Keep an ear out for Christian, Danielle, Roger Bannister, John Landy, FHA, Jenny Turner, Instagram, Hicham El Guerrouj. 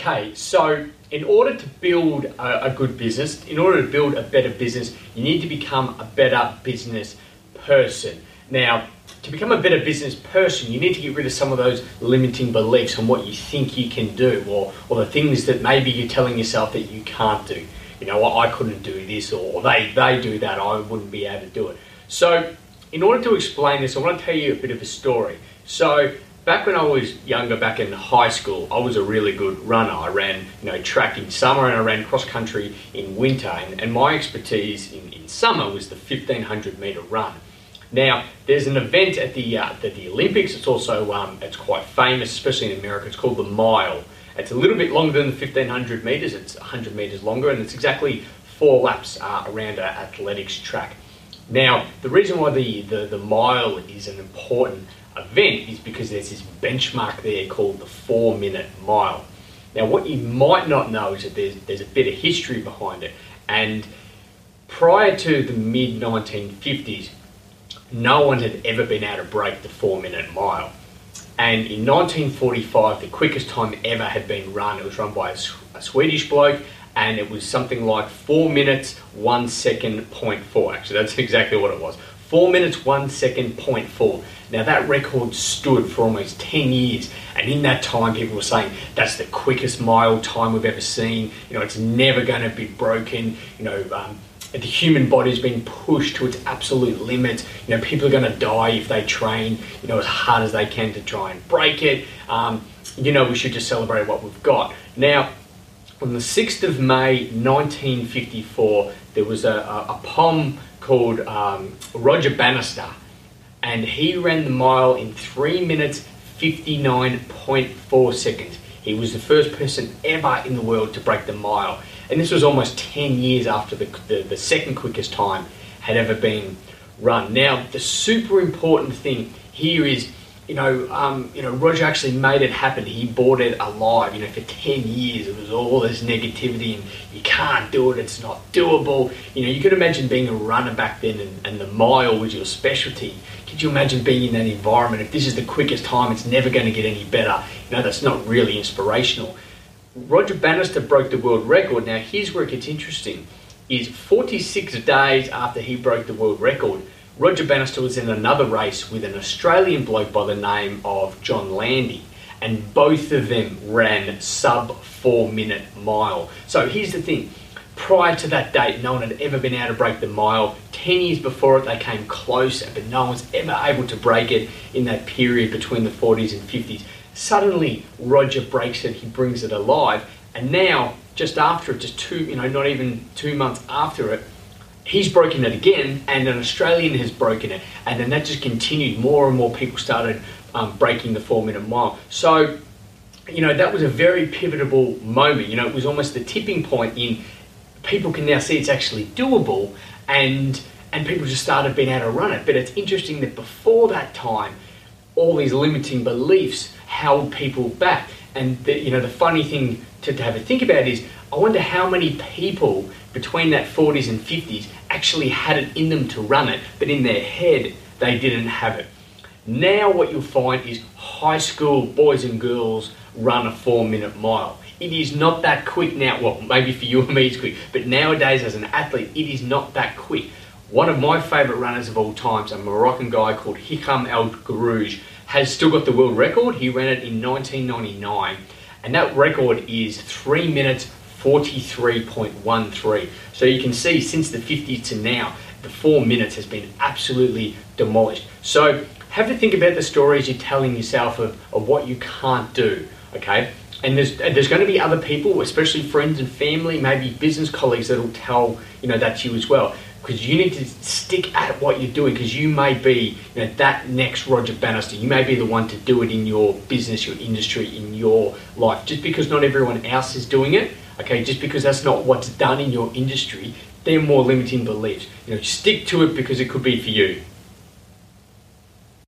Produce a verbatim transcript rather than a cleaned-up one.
Okay, so in order to build a, a good business, in order to build a better business, you need to become a better business person. Now, to become a better business person, you need to get rid of some of those limiting beliefs on what you think you can do, or, or the things that maybe you're telling yourself that you can't do. You know, well, I couldn't do this, or they, they do that, I wouldn't be able to do it. So, in order to explain this, I want to tell you a bit of a story. So, back when I was younger, back in high school, I was a really good runner. I ran, you know, track in summer and I ran cross-country in winter. And, and my expertise in, in summer was the fifteen hundred meter run. Now, there's an event at the uh, the, the Olympics. It's also um, it's quite famous, especially in America. It's called the mile. It's a little bit longer than the fifteen hundred meters. It's one hundred meters longer, and it's exactly four laps uh, around an athletics track. Now, the reason why the, the, the mile is an important event is because there's this benchmark there called the four-minute mile. Now, what you might not know is that there's, there's a bit of history behind it. And prior to the mid nineteen fifties, no one had ever been able to break the four-minute mile. And in nineteen forty-five, the quickest time ever had been run. It was run by a, a Swedish bloke, and it was something like four minutes, one second, point four. Actually, that's exactly what it was. four minutes, one second, point four. Now, that record stood for almost ten years. And in that time, people were saying, that's the quickest mile time we've ever seen. You know, it's never going to be broken. You know, um, the human body's been pushed to its absolute limits. You know, people are going to die if they train, you know, as hard as they can to try and break it. Um, you know, we should just celebrate what we've got. Now, on the sixth of May nineteen fifty-four, there was a, a, a P O M called um, Roger Bannister, and he ran the mile in three minutes, fifty-nine point four seconds. He was the first person ever in the world to break the mile. And this was almost ten years after the, the, the second quickest time had ever been run. Now, the super important thing here is, you know, um, you know, Roger actually made it happen. He bought it alive. You know, for ten years, it was all this negativity and you can't do it, it's not doable. You know, you could imagine being a runner back then, and, and the mile was your specialty. Could you imagine being in that environment? If this is the quickest time, it's never going to get any better. You know, that's not really inspirational. Roger Bannister broke the world record. Now, here's where it gets interesting, is forty-six days after he broke the world record, Roger Bannister was in another race with an Australian bloke by the name of John Landy, and both of them ran sub four minute mile. So here's the thing, prior to that date, no one had ever been able to break the mile. ten years before it, they came close, but no one's ever able to break it in that period between the forties and fifties. Suddenly, Roger breaks it, he brings it alive, and now, just after it, just two, you know, not even two months after it, he's broken it again, and an Australian has broken it, and then that just continued. More and more people started um, breaking the four-minute mile. So, you know, that was a very pivotal moment. You know, it was almost the tipping point in people can now see it's actually doable, and and people just started being able to run it. But it's interesting that before that time, all these limiting beliefs held people back. And the, you know, the funny thing to, to have a think about is, I wonder how many people between that forties and fifties actually had it in them to run it, but in their head, they didn't have it. Now what you'll find is high school boys and girls run a four-minute mile. It is not that quick now. Well, maybe for you and me it's quick, but nowadays as an athlete, it is not that quick. One of my favourite runners of all times, a Moroccan guy called Hicham El Guerrouj, has still got the world record. He ran it in nineteen ninety-nine, and that record is three minutes, forty-three point one three. So you can see since the fifties to now, the four minutes has been absolutely demolished. So have to think about the stories you're telling yourself of, of what you can't do, okay? And there's, there's going to be other people, especially friends and family, maybe business colleagues, that'll tell, you know, that's you as well. Because you need to stick at what you're doing, because you may be, you know, that next Roger Bannister. You may be the one to do it in your business, your industry, in your life. Just because not everyone else is doing it, okay, just because that's not what's done in your industry, they're more limiting beliefs. You know, stick to it because it could be for you.